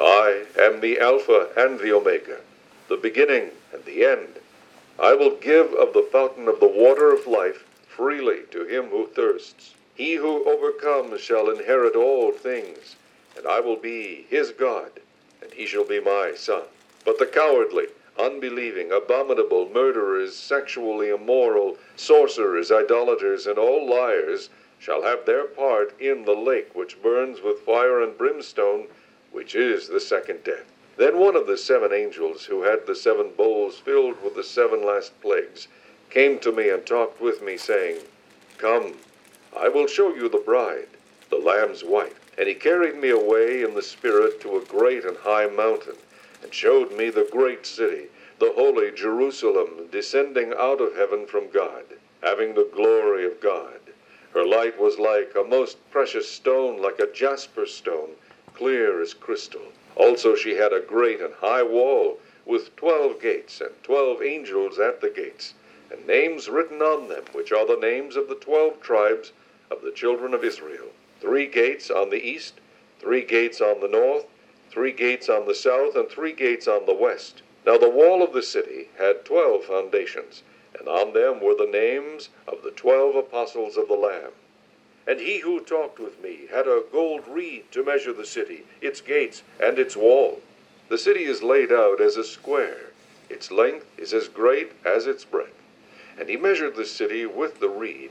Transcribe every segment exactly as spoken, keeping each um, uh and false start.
I am the Alpha and the Omega, the beginning and the end. I will give of the fountain of the water of life freely to him who thirsts. He who overcomes shall inherit all things, and I will be his God, and he shall be my son. But the cowardly, unbelieving, abominable, murderers, sexually immoral, sorcerers, idolaters, and all liars shall have their part in the lake which burns with fire and brimstone, which is the second death. Then one of the seven angels who had the seven bowls filled with the seven last plagues came to me and talked with me, saying, Come, I will show you the bride, the Lamb's wife. And he carried me away in the Spirit to a great and high mountain, and showed me the great city, the holy Jerusalem, descending out of heaven from God, having the glory of God. Her light was like a most precious stone, like a jasper stone, clear as crystal. Also she had a great and high wall, with twelve gates and twelve angels at the gates, and names written on them, which are the names of the twelve tribes of the children of Israel. Three gates on the east, three gates on the north, three gates on the south, and three gates on the west. Now the wall of the city had twelve foundations, and on them were the names of the twelve apostles of the Lamb. And he who talked with me had a gold reed to measure the city, its gates, and its wall. The city is laid out as a square. Its length is as great as its breadth. And he measured the city with the reed,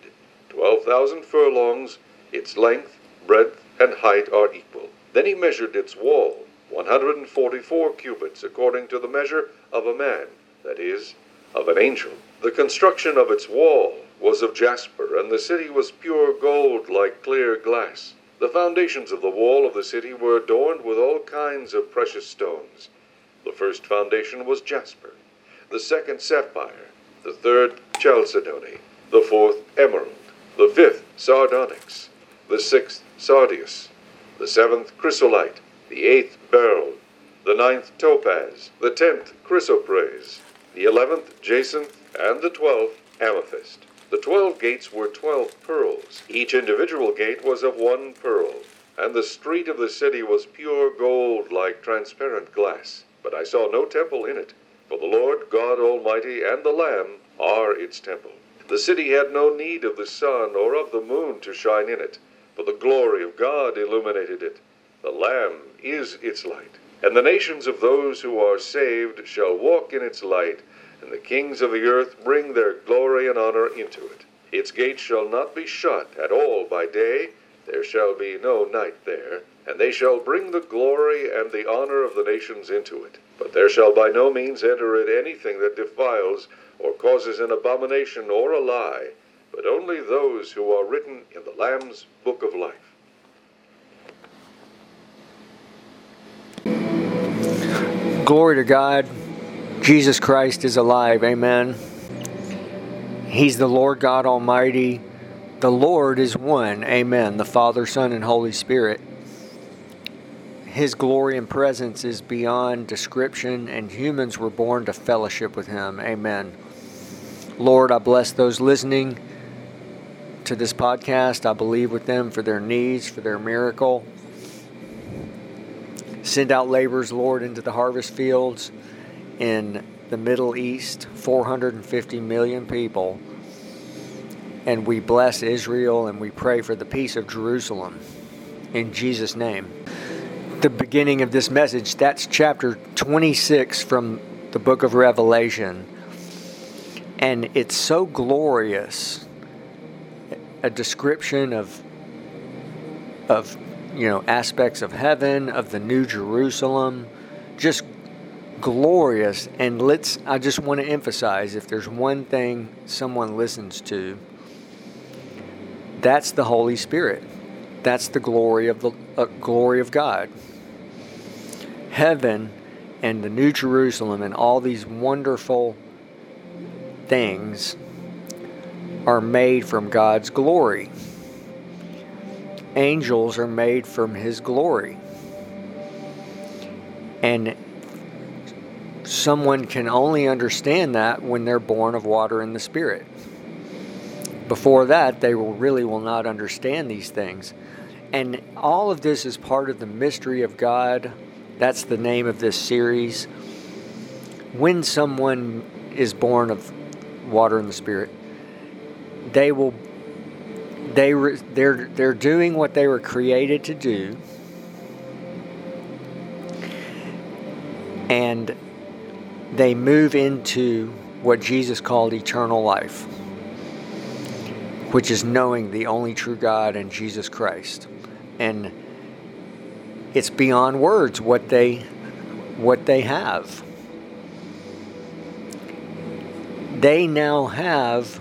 twelve thousand furlongs. Its length, breadth, and height are equal. Then he measured its wall, one hundred and forty-four cubits, according to the measure of a man, that is, of an angel. The construction of its wall was of jasper, and the city was pure gold like clear glass. The foundations of the wall of the city were adorned with all kinds of precious stones. The first foundation was jasper, the second sapphire, the third chalcedony, the fourth emerald, the fifth sardonyx, the sixth sardius, the seventh chrysolite, the eighth beryl, the ninth topaz, the tenth chrysoprase, the eleventh jacinth, and the twelfth amethyst. The twelve gates were twelve pearls. Each individual gate was of one pearl, and the street of the city was pure gold like transparent glass. But I saw no temple in it, for the Lord God Almighty and the Lamb are its temple. The city had no need of the sun or of the moon to shine in it, for the glory of God illuminated it. The Lamb is its light. And the nations of those who are saved shall walk in its light, and the kings of the earth bring their glory and honor into it. Its gates shall not be shut at all by day, there shall be no night there, and they shall bring the glory and the honor of the nations into it. But there shall by no means enter it anything that defiles or causes an abomination or a lie, but only those who are written in the Lamb's book of life. Glory to God. Jesus Christ is alive. Amen. He's the Lord God Almighty. The Lord is one. Amen. The Father, Son, and Holy Spirit. His glory and presence is beyond description, and humans were born to fellowship with Him. Amen. Lord, I bless those listening to this podcast. I believe with them for their needs, for their miracle. Send out laborers, Lord, into the harvest fields in the Middle East, four hundred fifty million people. And we bless Israel and we pray for the peace of Jerusalem. In Jesus' name. the beginning of this message, that's chapter twenty-six from the book of Revelation. And it's so glorious, a description of, of you know, aspects of heaven, of the New Jerusalem, just glorious. And let's, I just want to emphasize, if there's one thing someone listens to, that's the Holy Spirit. That's the glory of the uh, glory of God. Heaven and the New Jerusalem and all these wonderful things are made from God's glory. Angels are made from His glory. And someone can only understand that when they're born of water and the Spirit. Before that, they will really will not understand these things. And all of this is part of the mystery of God. That's the name of this series. When someone is born of water and the Spirit, they will they re, they're they're doing what they were created to do, and they move into what Jesus called eternal life, which is knowing the only true God and Jesus Christ. And it's beyond words what they what they have. They now have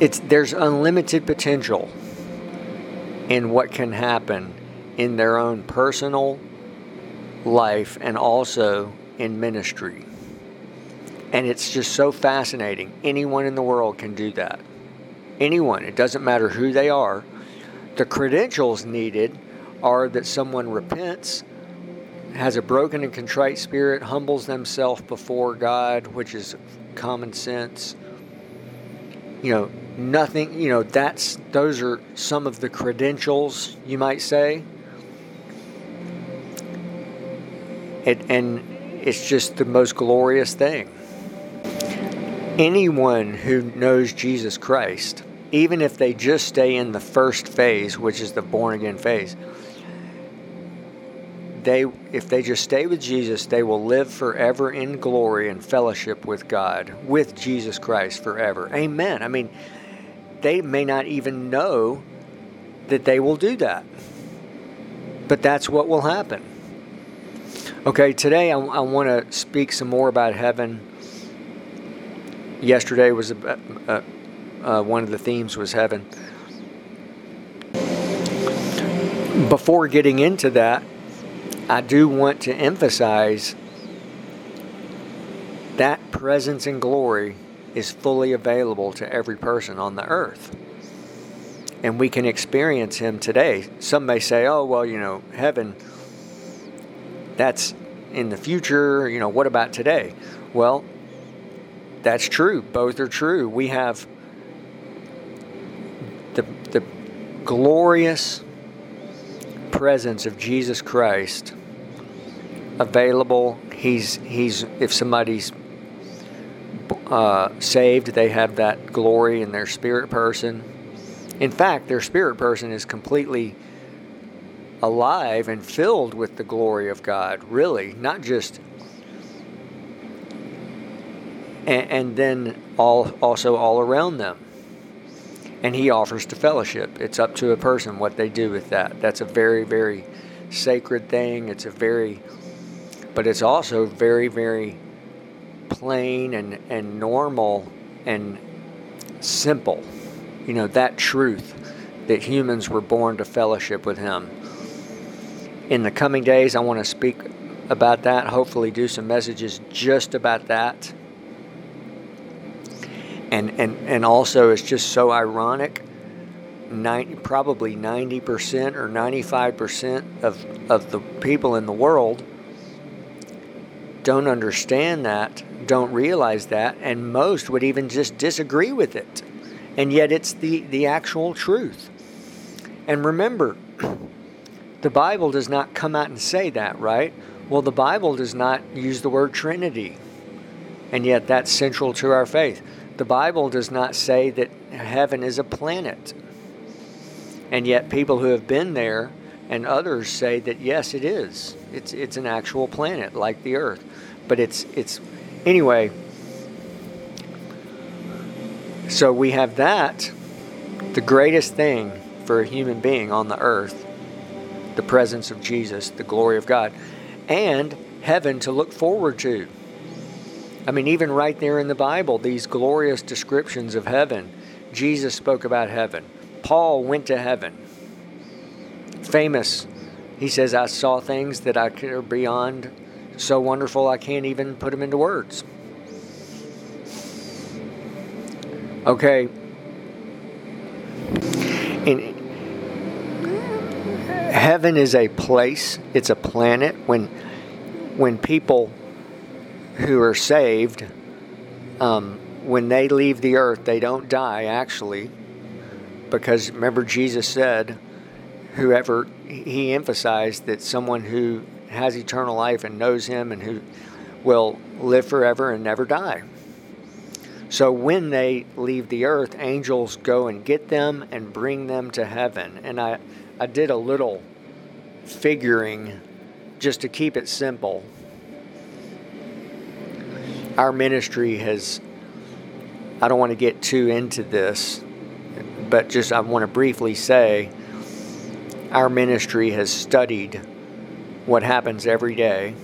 it's there's unlimited potential in what can happen in their own personal life and also in ministry. And it's just so fascinating. Anyone in the world can do that. Anyone. It doesn't matter who they are. The credentials needed are that someone repents, has a broken and contrite spirit, humbles themselves before God, which is common sense. You know, nothing, you know, that's, those are some of the credentials, you might say. It, and it's just the most glorious thing. Anyone who knows Jesus Christ, even if they just stay in the first phase, which is the born-again phase, they if they just stay with Jesus, they will live forever in glory and fellowship with God, with Jesus Christ forever. Amen. I mean, they may not even know that they will do that, but that's what will happen. Okay, today I, I want to speak some more about heaven. Yesterday was uh, uh, uh, one of the themes was heaven. Before getting into that, I do want to emphasize that presence and glory is fully available to every person on the earth. And we can experience Him today. Some may say, oh, well, you know, heaven, that's in the future. You know, what about today? Well, that's true. Both are true. We have the, the glorious presence of Jesus Christ available. He's he's if somebody's uh, saved, they have that glory in their spirit person. In fact, their spirit person is completely alive and filled with the glory of God. Really, not just. And then all also all around them. And He offers to fellowship. It's up to a person what they do with that. That's a very, very sacred thing. It's a very, but it's also very, very plain and, and normal and simple. You know, that truth that humans were born to fellowship with Him. In the coming days, I want to speak about that. Hopefully do some messages just about that. And, and and also, it's just so ironic, ninety, probably ninety percent or ninety-five percent of, of the people in the world don't understand that, don't realize that, and most would even just disagree with it. And yet it's the, the actual truth. And remember, the Bible does not come out and say that, right? Well, the Bible does not use the word Trinity, and yet that's central to our faith. The Bible does not say that heaven is a planet. And yet people who have been there And others say that, yes, it is. It's it's an actual planet like the Earth. But it's it's anyway. So we have that, the greatest thing for a human being on the earth, the presence of Jesus, the glory of God, and heaven to look forward to. I mean, even right there in the Bible, these glorious descriptions of heaven. Jesus spoke about heaven. Paul went to heaven. Famous. He says, I saw things that I could are beyond so wonderful I can't even put them into words. Okay. And heaven is a place. It's a planet. When when people who are saved, um, when they leave the earth, they don't die, actually. Because remember, Jesus said, whoever, he emphasized that someone who has eternal life and knows him and who will live forever and never die. So when they leave the earth, angels go and get them and bring them to heaven. And I, I did a little figuring just to keep it simple. Our ministry has, I don't want to get too into this, but just I want to briefly say our ministry has studied what happens every day,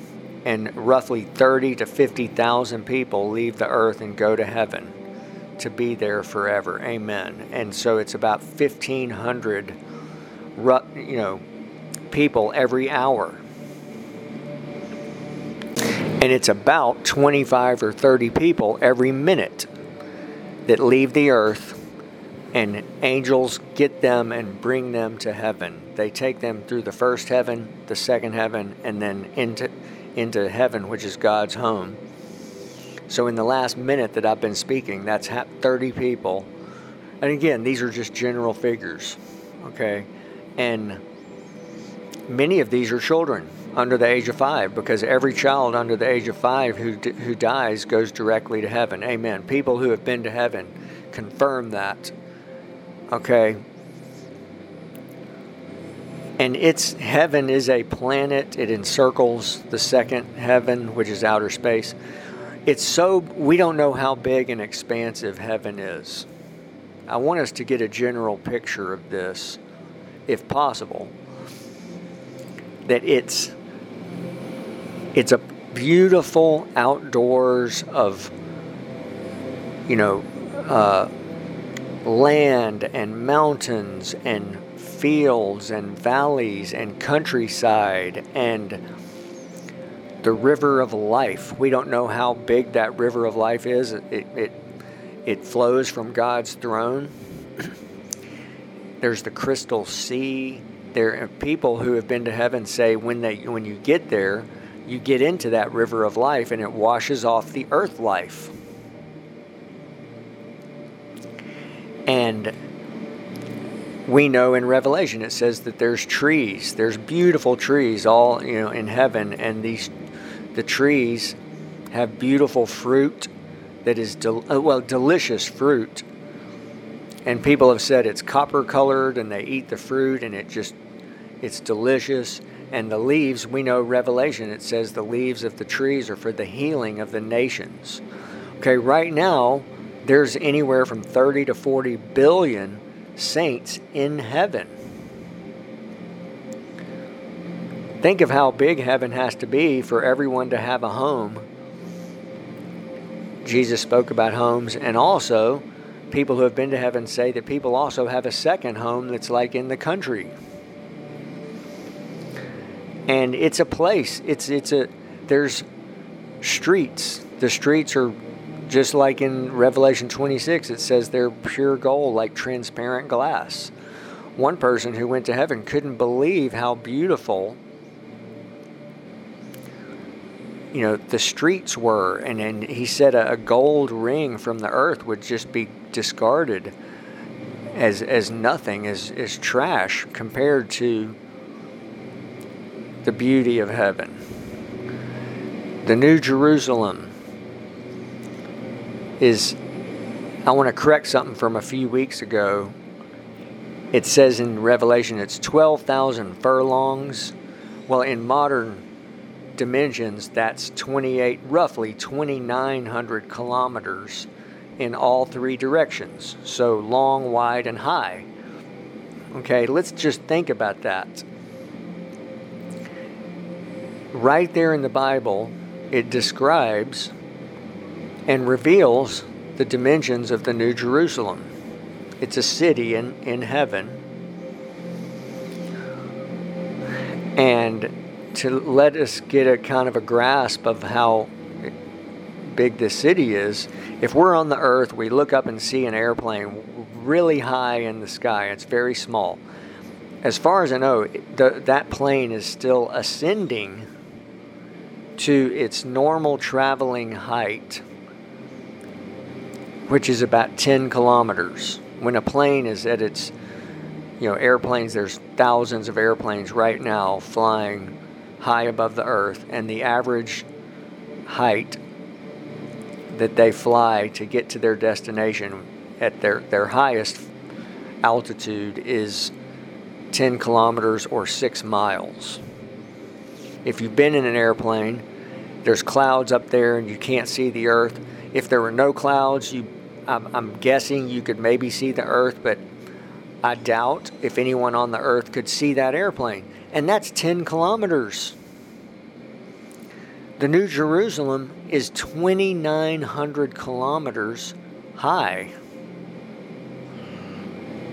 and roughly thirty to fifty thousand people leave the earth and go to heaven to be there forever. Amen. And so it's about fifteen hundred, you know, people every hour. And it's about twenty-five or thirty people every minute that leave the earth, and angels get them and bring them to heaven. They take them through the first heaven, the second heaven, and then into into heaven, which is God's home. So in the last minute that I've been speaking, that's thirty people. And again, these are just general figures, okay? And many of these are children under the age of five, because every child under the age of five who who dies goes directly to heaven. Amen. People who have been to heaven confirm that. Okay. And it's heaven is a planet. It encircles the second heaven, which is outer space. It's so, we don't know how big and expansive heaven is. I want us to get a general picture of this, if possible. That it's it's a beautiful outdoors of, you know, uh, land and mountains and fields and valleys and countryside and the river of life. We don't know how big that river of life is. It it, it flows from God's throne. There's the crystal sea. There are people who have been to heaven say when they when you get there, you get into that river of life and it washes off the earth life. And we know in Revelation it says that there's trees, there's beautiful trees all, you know, in heaven, and these the trees have beautiful fruit that is del- well delicious fruit. And people have said it's copper colored and they eat the fruit and it just, it's delicious. And the leaves, we know Revelation, it says the leaves of the trees are for the healing of the nations. Okay, right now, there's anywhere from thirty to forty billion saints in heaven. Think of how big heaven has to be for everyone to have a home. Jesus spoke about homes, and also people who have been to heaven say that people also have a second home that's like in the country. And it's a place. It's it's a there's streets. The streets are just like in Revelation twenty-six, it says they're pure gold, like transparent glass. One person who went to heaven couldn't believe how beautiful, you know, the streets were, and, and he said a, a gold ring from the earth would just be discarded as as nothing, as, as trash compared to the beauty of heaven. The New Jerusalem is, I want to correct something from a few weeks ago. It says in Revelation it's twelve thousand furlongs. Well, in modern dimensions, that's twenty-eight, roughly twenty-nine hundred kilometers in all three directions. So long, wide, and high. Okay, let's just think about that. Right there in the Bible, it describes and reveals the dimensions of the New Jerusalem. It's a city in, in heaven. And to let us get a kind of a grasp of how big this city is, if we're on the earth, we look up and see an airplane really high in the sky. It's very small. As far as I know, the, that plane is still ascending to its normal traveling height, which is about ten kilometers. When a plane is at its, you know, airplanes, there's thousands of airplanes right now flying high above the earth, and the average height that they fly to get to their destination at their, their highest altitude is ten kilometers or six miles. If you've been in an airplane, there's clouds up there and you can't see the earth. If there were no clouds, you I'm guessing you could maybe see the earth, but I doubt if anyone on the earth could see that airplane. And that's ten kilometers. The New Jerusalem is twenty-nine hundred kilometers high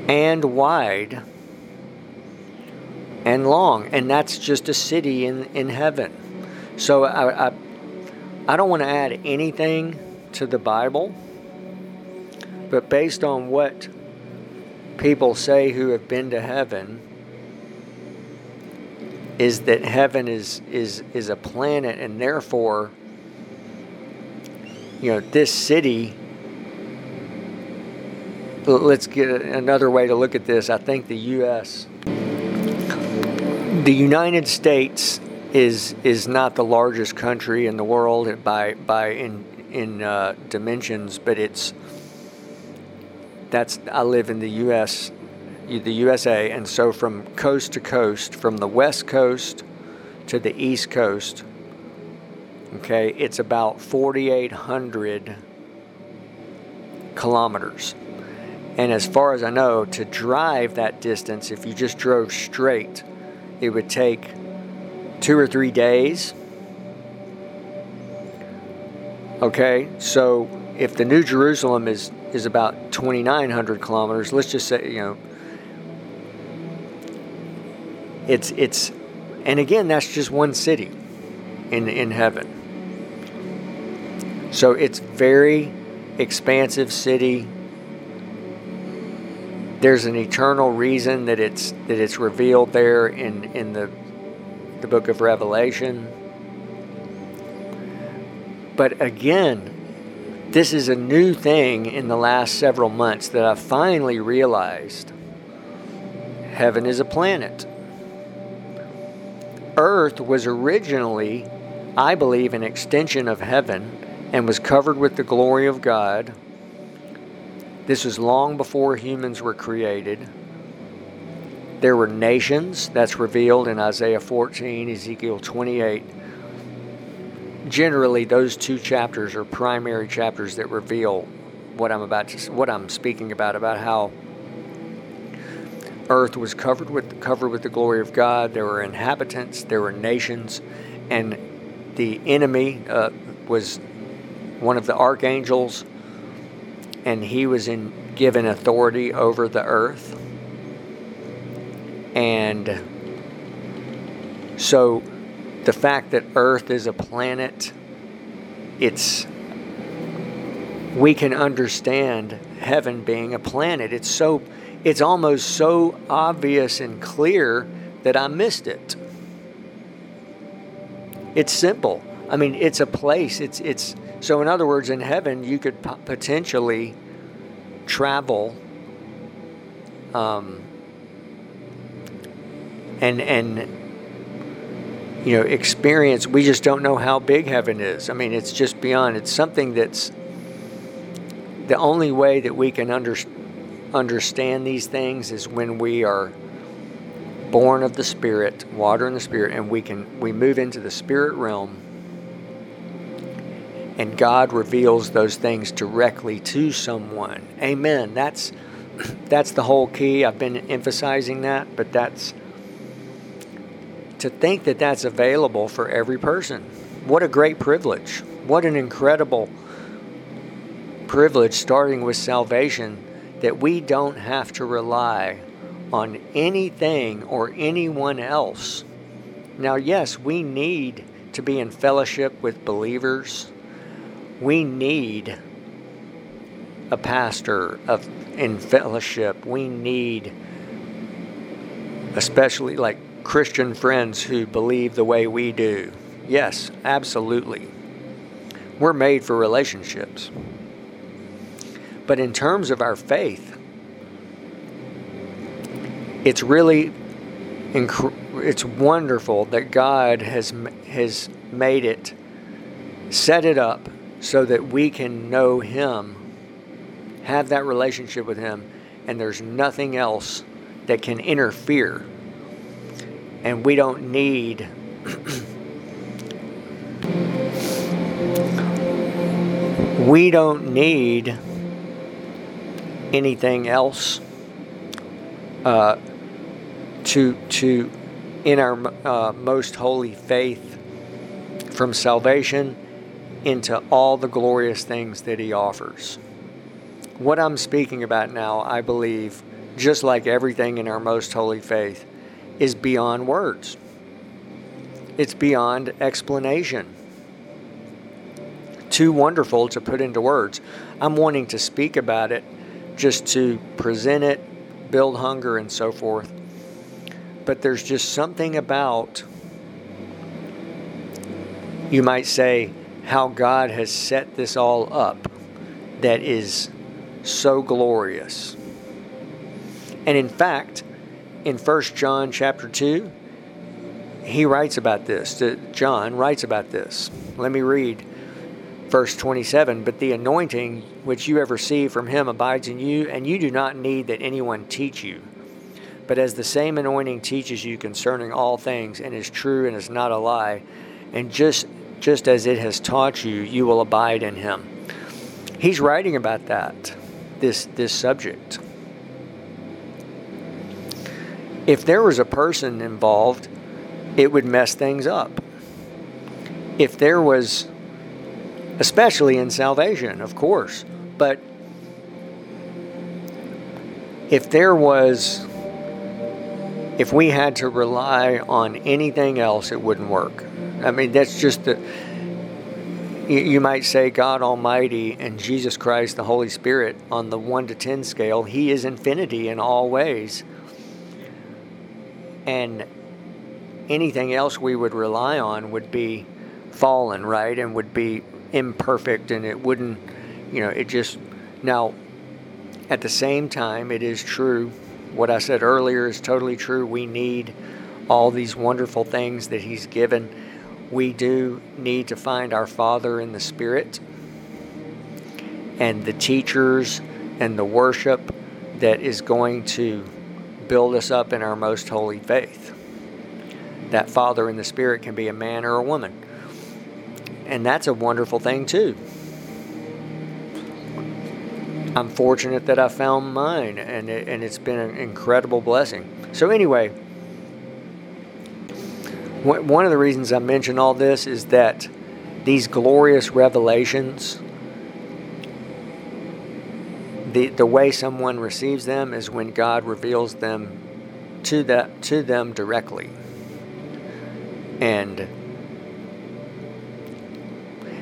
and wide and long. And that's just a city in, in heaven. So I, I, I don't want to add anything to the Bible. But based on what people say who have been to heaven, is that heaven is is is a planet, and therefore, you know, this city, let's get another way to look at this. I think the U S, the United States is is not the largest country in the world by by in in uh, dimensions, but it's That's I live in the U S, the U S A, and so from coast to coast, from the west coast to the east coast, okay, it's about forty-eight hundred kilometers. And as far as I know, to drive that distance, if you just drove straight, it would take two or three days. Okay, so if the New Jerusalem is is about twenty-nine hundred kilometers, let's just say, you know, it's, it's, and again, that's just one city in, in heaven. So it's very expansive city. There's an eternal reason that it's, that it's revealed there in, in the, the book of Revelation. But again, this is a new thing in the last several months that I finally realized. Heaven is a planet. Earth was originally, I believe, an extension of heaven and was covered with the glory of God. This was long before humans were created. There were nations, that's revealed in Isaiah fourteen, Ezekiel twenty-eight. Generally, those two chapters are primary chapters that reveal what I'm about to, what I'm speaking about, about how Earth was covered with covered with the glory of God. There were inhabitants, there were nations, and the enemy uh, was one of the archangels, and he was in, given authority over the earth, and so. The fact that Earth is a planet, it's, we can understand heaven being a planet. It's so, it's almost so obvious and clear that I missed it. It's simple. I mean, it's a place. It's, it's, so in other words, in heaven, you could p- potentially travel, um, and, and, you know, experience. We just don't know how big heaven is. I mean, it's just beyond. It's something that's the only way that we can under, understand these things is when we are born of the Spirit, water in the Spirit, and we can we move into the Spirit realm, and God reveals those things directly to someone. Amen. That's that's the whole key. I've been emphasizing that, but that's to think that that's available for every person. What a great privilege. What an incredible privilege, starting with salvation, that we don't have to rely on anything or anyone else. Now, yes, we need to be in fellowship with believers. We need a pastor of in fellowship. We need, especially like Christian friends who believe the way we do. Yes, absolutely. We're made for relationships. But in terms of our faith, it's really, inc- it's wonderful that God has has made it, set it up so that we can know Him, have that relationship with Him, and there's nothing else that can interfere. And we don't need we don't need anything else uh, to to in our uh, most holy faith, from salvation into all the glorious things that He offers. What I'm speaking about now, I believe, just like everything in our most holy faith, is beyond words. It's beyond explanation. Too wonderful to put into words. I'm wanting to speak about it just to present it, build hunger, and so forth. But there's just something about, you might say, how God has set this all up that is so glorious. And in fact, in First John chapter two, he writes about this. John writes about this. Let me read verse twenty-seven. But the anointing which you have received from Him abides in you, and you do not need that anyone teach you. But as the same anointing teaches you concerning all things, and is true and is not a lie, and just just as it has taught you, you will abide in Him. He's writing about that, this this subject. If there was a person involved, it would mess things up. If there was, especially in salvation, of course, but if there was, if we had to rely on anything else, it wouldn't work. I mean, that's just the, you might say God Almighty and Jesus Christ, the Holy Spirit, on the one to ten scale, He is infinity in all ways. And anything else we would rely on would be fallen, right? And would be imperfect, and it wouldn't, you know, it just... Now, at the same time, it is true. What I said earlier is totally true. We need all these wonderful things that He's given. We do need to find our Father in the Spirit, and the teachers and the worship that is going to build us up in our most holy faith. That Father in the Spirit can be a man or a woman. And that's a wonderful thing too. I'm fortunate that I found mine, and, it, and it's been an incredible blessing. So anyway, one of the reasons I mention all this is that these glorious revelations, The, the way someone receives them is when God reveals them to that to them directly. And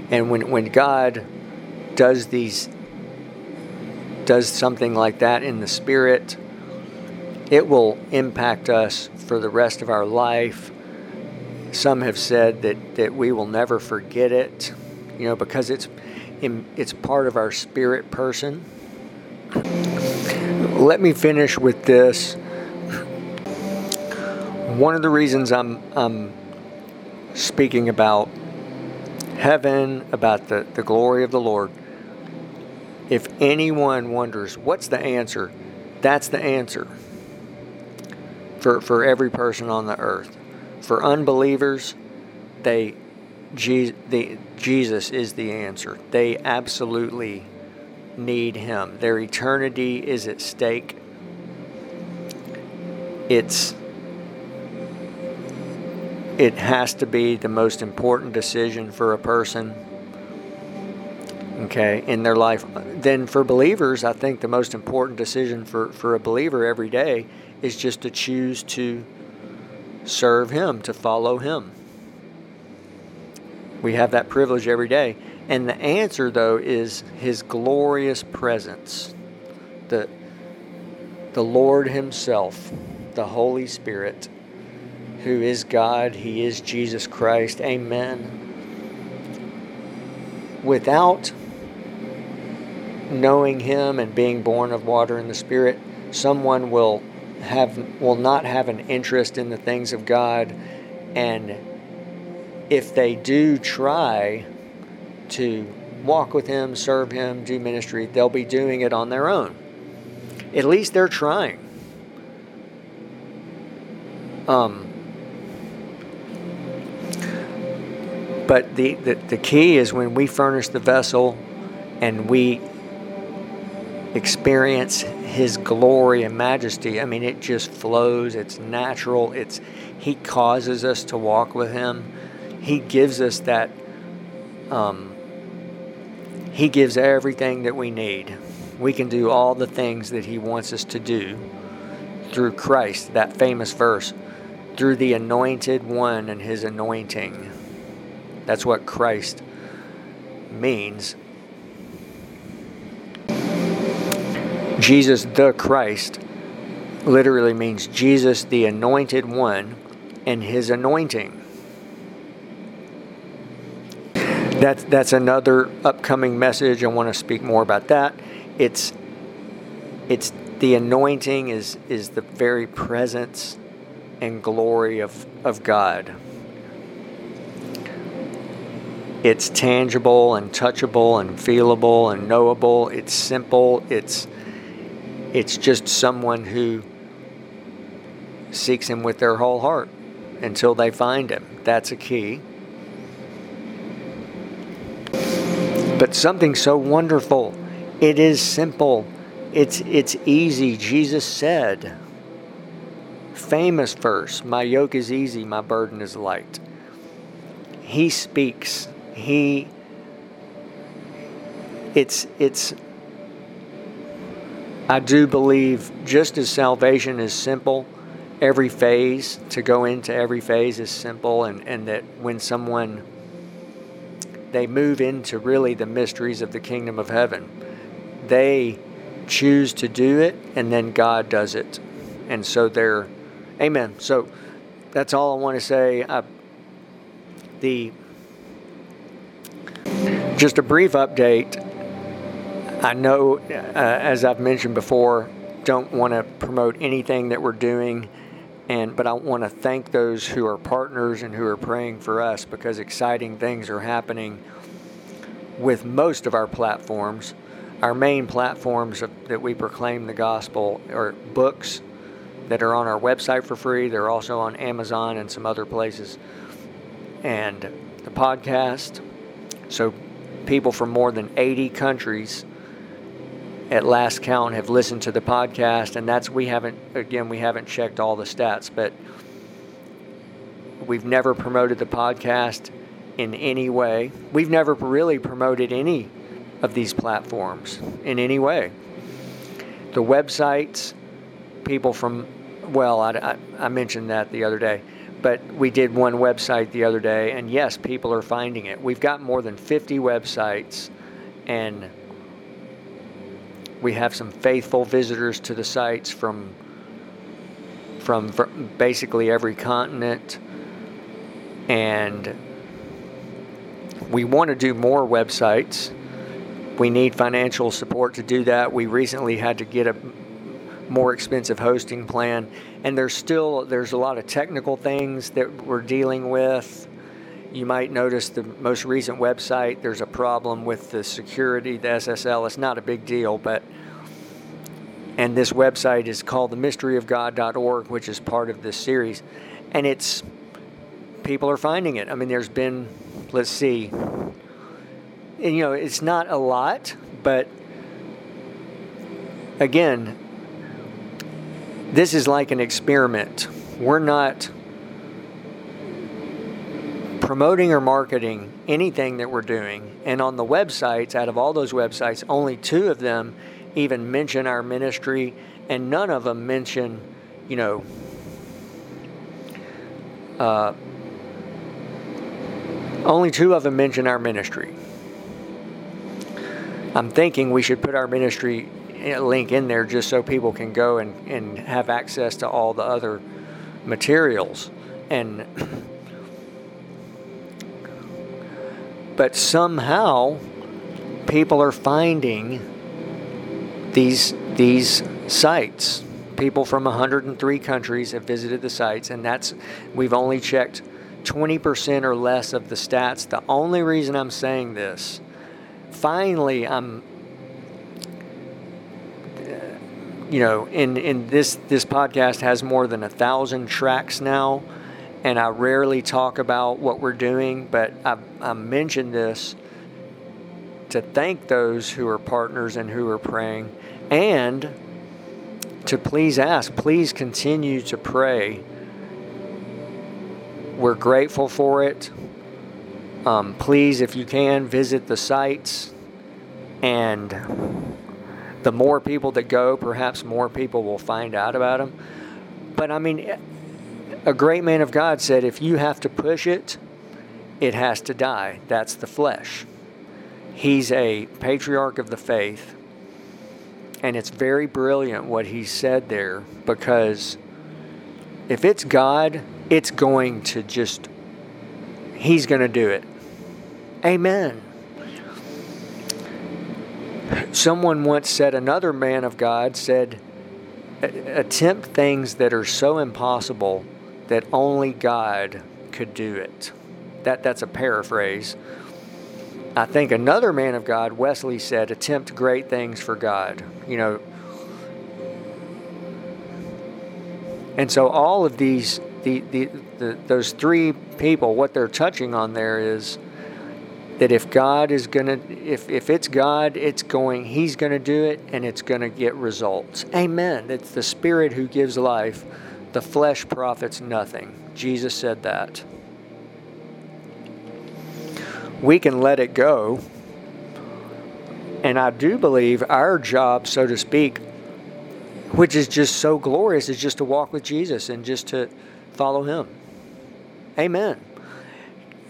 and when when God does these does something like that in the Spirit, it will impact us for the rest of our life. Some have said that, that we will never forget it, you know, because it's it's part of our spirit person. Let me finish with this. One of the reasons I'm, I'm speaking about heaven, about the, the glory of the Lord, if anyone wonders, what's the answer? That's the answer for for every person on the earth. For unbelievers, they, Je- the, Jesus is the answer. They absolutely need him. Their eternity is at stake. It's it has to be the most important decision for a person, okay, in their life. Then for believers, I think the most important decision for, for a believer every day is just to choose to serve him, to follow him. We have that privilege every day. And the answer, though, is his glorious presence. The, the Lord himself, the Holy Spirit, who is God, he is Jesus Christ. Amen. Without knowing him and being born of water and the Spirit, someone will have will not have an interest in the things of God, and if they do try to walk with him, serve him, do ministry, they'll be doing it on their own. At least they're trying. Um, but the, the, the key is when we furnish the vessel and we experience his glory and majesty. I mean, it just flows. It's natural. It's he causes us to walk with him. He gives us that. Um, he gives everything that we need. We can do all the things that he wants us to do through Christ, that famous verse, through the anointed one and his anointing. That's what Christ means. Jesus the Christ literally means Jesus the anointed one and his anointing. That's, that's another upcoming message. I want to speak more about that. It's it's the anointing is, is the very presence and glory of, of God. It's tangible and touchable and feelable and knowable. It's simple. It's it's just someone who seeks him with their whole heart until they find him. That's a key. But something so wonderful. It is simple. It's it's easy. Jesus said, famous verse, my yoke is easy, my burden is light. He speaks. He it's it's I do believe just as salvation is simple, every phase, to go into every phase is simple, and, and that when someone they move into really the mysteries of the kingdom of heaven. They choose to do it, and then God does it. And so they're, amen. So that's all I want to say. I, the just a brief update. I know, uh, as I've mentioned before, don't want to promote anything that we're doing, and but I want to thank those who are partners and who are praying for us, because exciting things are happening with most of our platforms. Our main platforms that we proclaim the gospel are books that are on our website for free. They're also on Amazon and some other places. And the podcast. So people from more than eighty countries at last count have listened to the podcast, and that's we haven't again we haven't checked all the stats, but we've never promoted the podcast in any way. We've never really promoted any of these platforms in any way. The websites, people from well, I, I, I mentioned that the other day, but we did one website the other day, and yes, people are finding it. We've got more than fifty websites, and we have some faithful visitors to the sites from, from from basically every continent. And we want to do more websites. We need financial support to do that. We recently had to get a more expensive hosting plan. And there's still, there's a lot of technical things that we're dealing with. You might notice the most recent website, there's a problem with the security, the S S L. It's not a big deal, but And this website is called the mystery of god dot org, which is part of this series. And it's, people are finding it. I mean, there's been, let's see, and, you know, it's not a lot, but again, this is like an experiment. We're not promoting or marketing anything that we're doing. And on the websites, out of all those websites, only two of them even mention our ministry, and none of them mention, you know, uh, only two of them mention our ministry. I'm thinking we should put our ministry link in there just so people can go and, and have access to all the other materials. And but somehow people are finding These these sites. People from one hundred three countries have visited the sites, and that's, we've only checked twenty percent or less of the stats. The only reason I'm saying this, finally, I'm, you know, in in this this podcast has more than a thousand tracks now, and I rarely talk about what we're doing, but I I mentioned this to thank those who are partners and who are praying, and to please ask, please continue to pray. We're grateful for it. Um, please, if you can, visit the sites, and the more people that go, perhaps more people will find out about them. But I mean, a great man of God said, if you have to push it, it has to die. That's the flesh. He's a patriarch of the faith, and it's very brilliant what he said there, because if it's God, it's going to just, he's going to do it. Amen. Someone once said, another man of God said, attempt things that are so impossible that only God could do it. That that's a paraphrase. I think another man of God, Wesley, said, attempt great things for God. You know, and so all of these, the, the, the those three people, what they're touching on there is that if God is gonna, if if it's God, it's going, He's gonna do it, and it's gonna get results. Amen. It's the Spirit who gives life; the flesh profits nothing. Jesus said that. We can let it go. And I do believe our job, so to speak, which is just so glorious, is just to walk with Jesus and just to follow Him. Amen.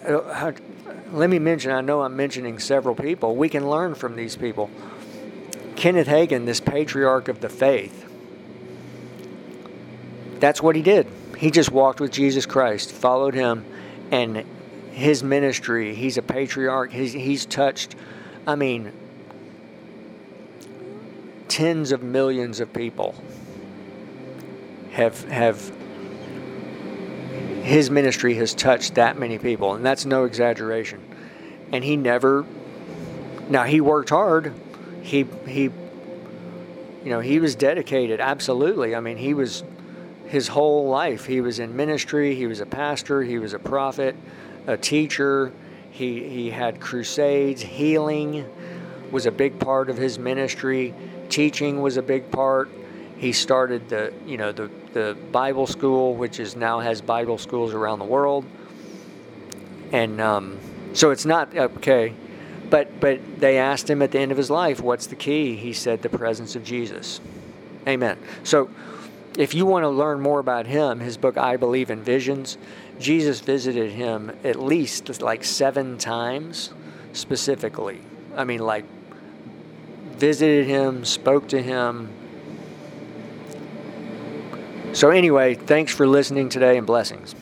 Let me mention, I know I'm mentioning several people. We can learn from these people. Kenneth Hagin, this patriarch of the faith, that's what he did. He just walked with Jesus Christ, followed Him, and his ministry, he's a patriarch, he's, he's touched, I mean, tens of millions of people have, have, his ministry has touched that many people, and that's no exaggeration. And he never, now he worked hard, he, he, you know, he was dedicated, absolutely. I mean, he was, his whole life, he was in ministry, he was a pastor, he was a prophet, a teacher, he he had crusades, healing was a big part of his ministry, teaching was a big part. He started the, you know, the, the Bible school, which is now has Bible schools around the world. And um, so it's not, okay, but, but they asked him at the end of his life, what's the key? He said, the presence of Jesus. Amen. So if you want to learn more about him, his book, I Believe in Visions, Jesus visited him at least like seven times specifically. I mean, like visited him, spoke to him. So anyway, thanks for listening today, and blessings.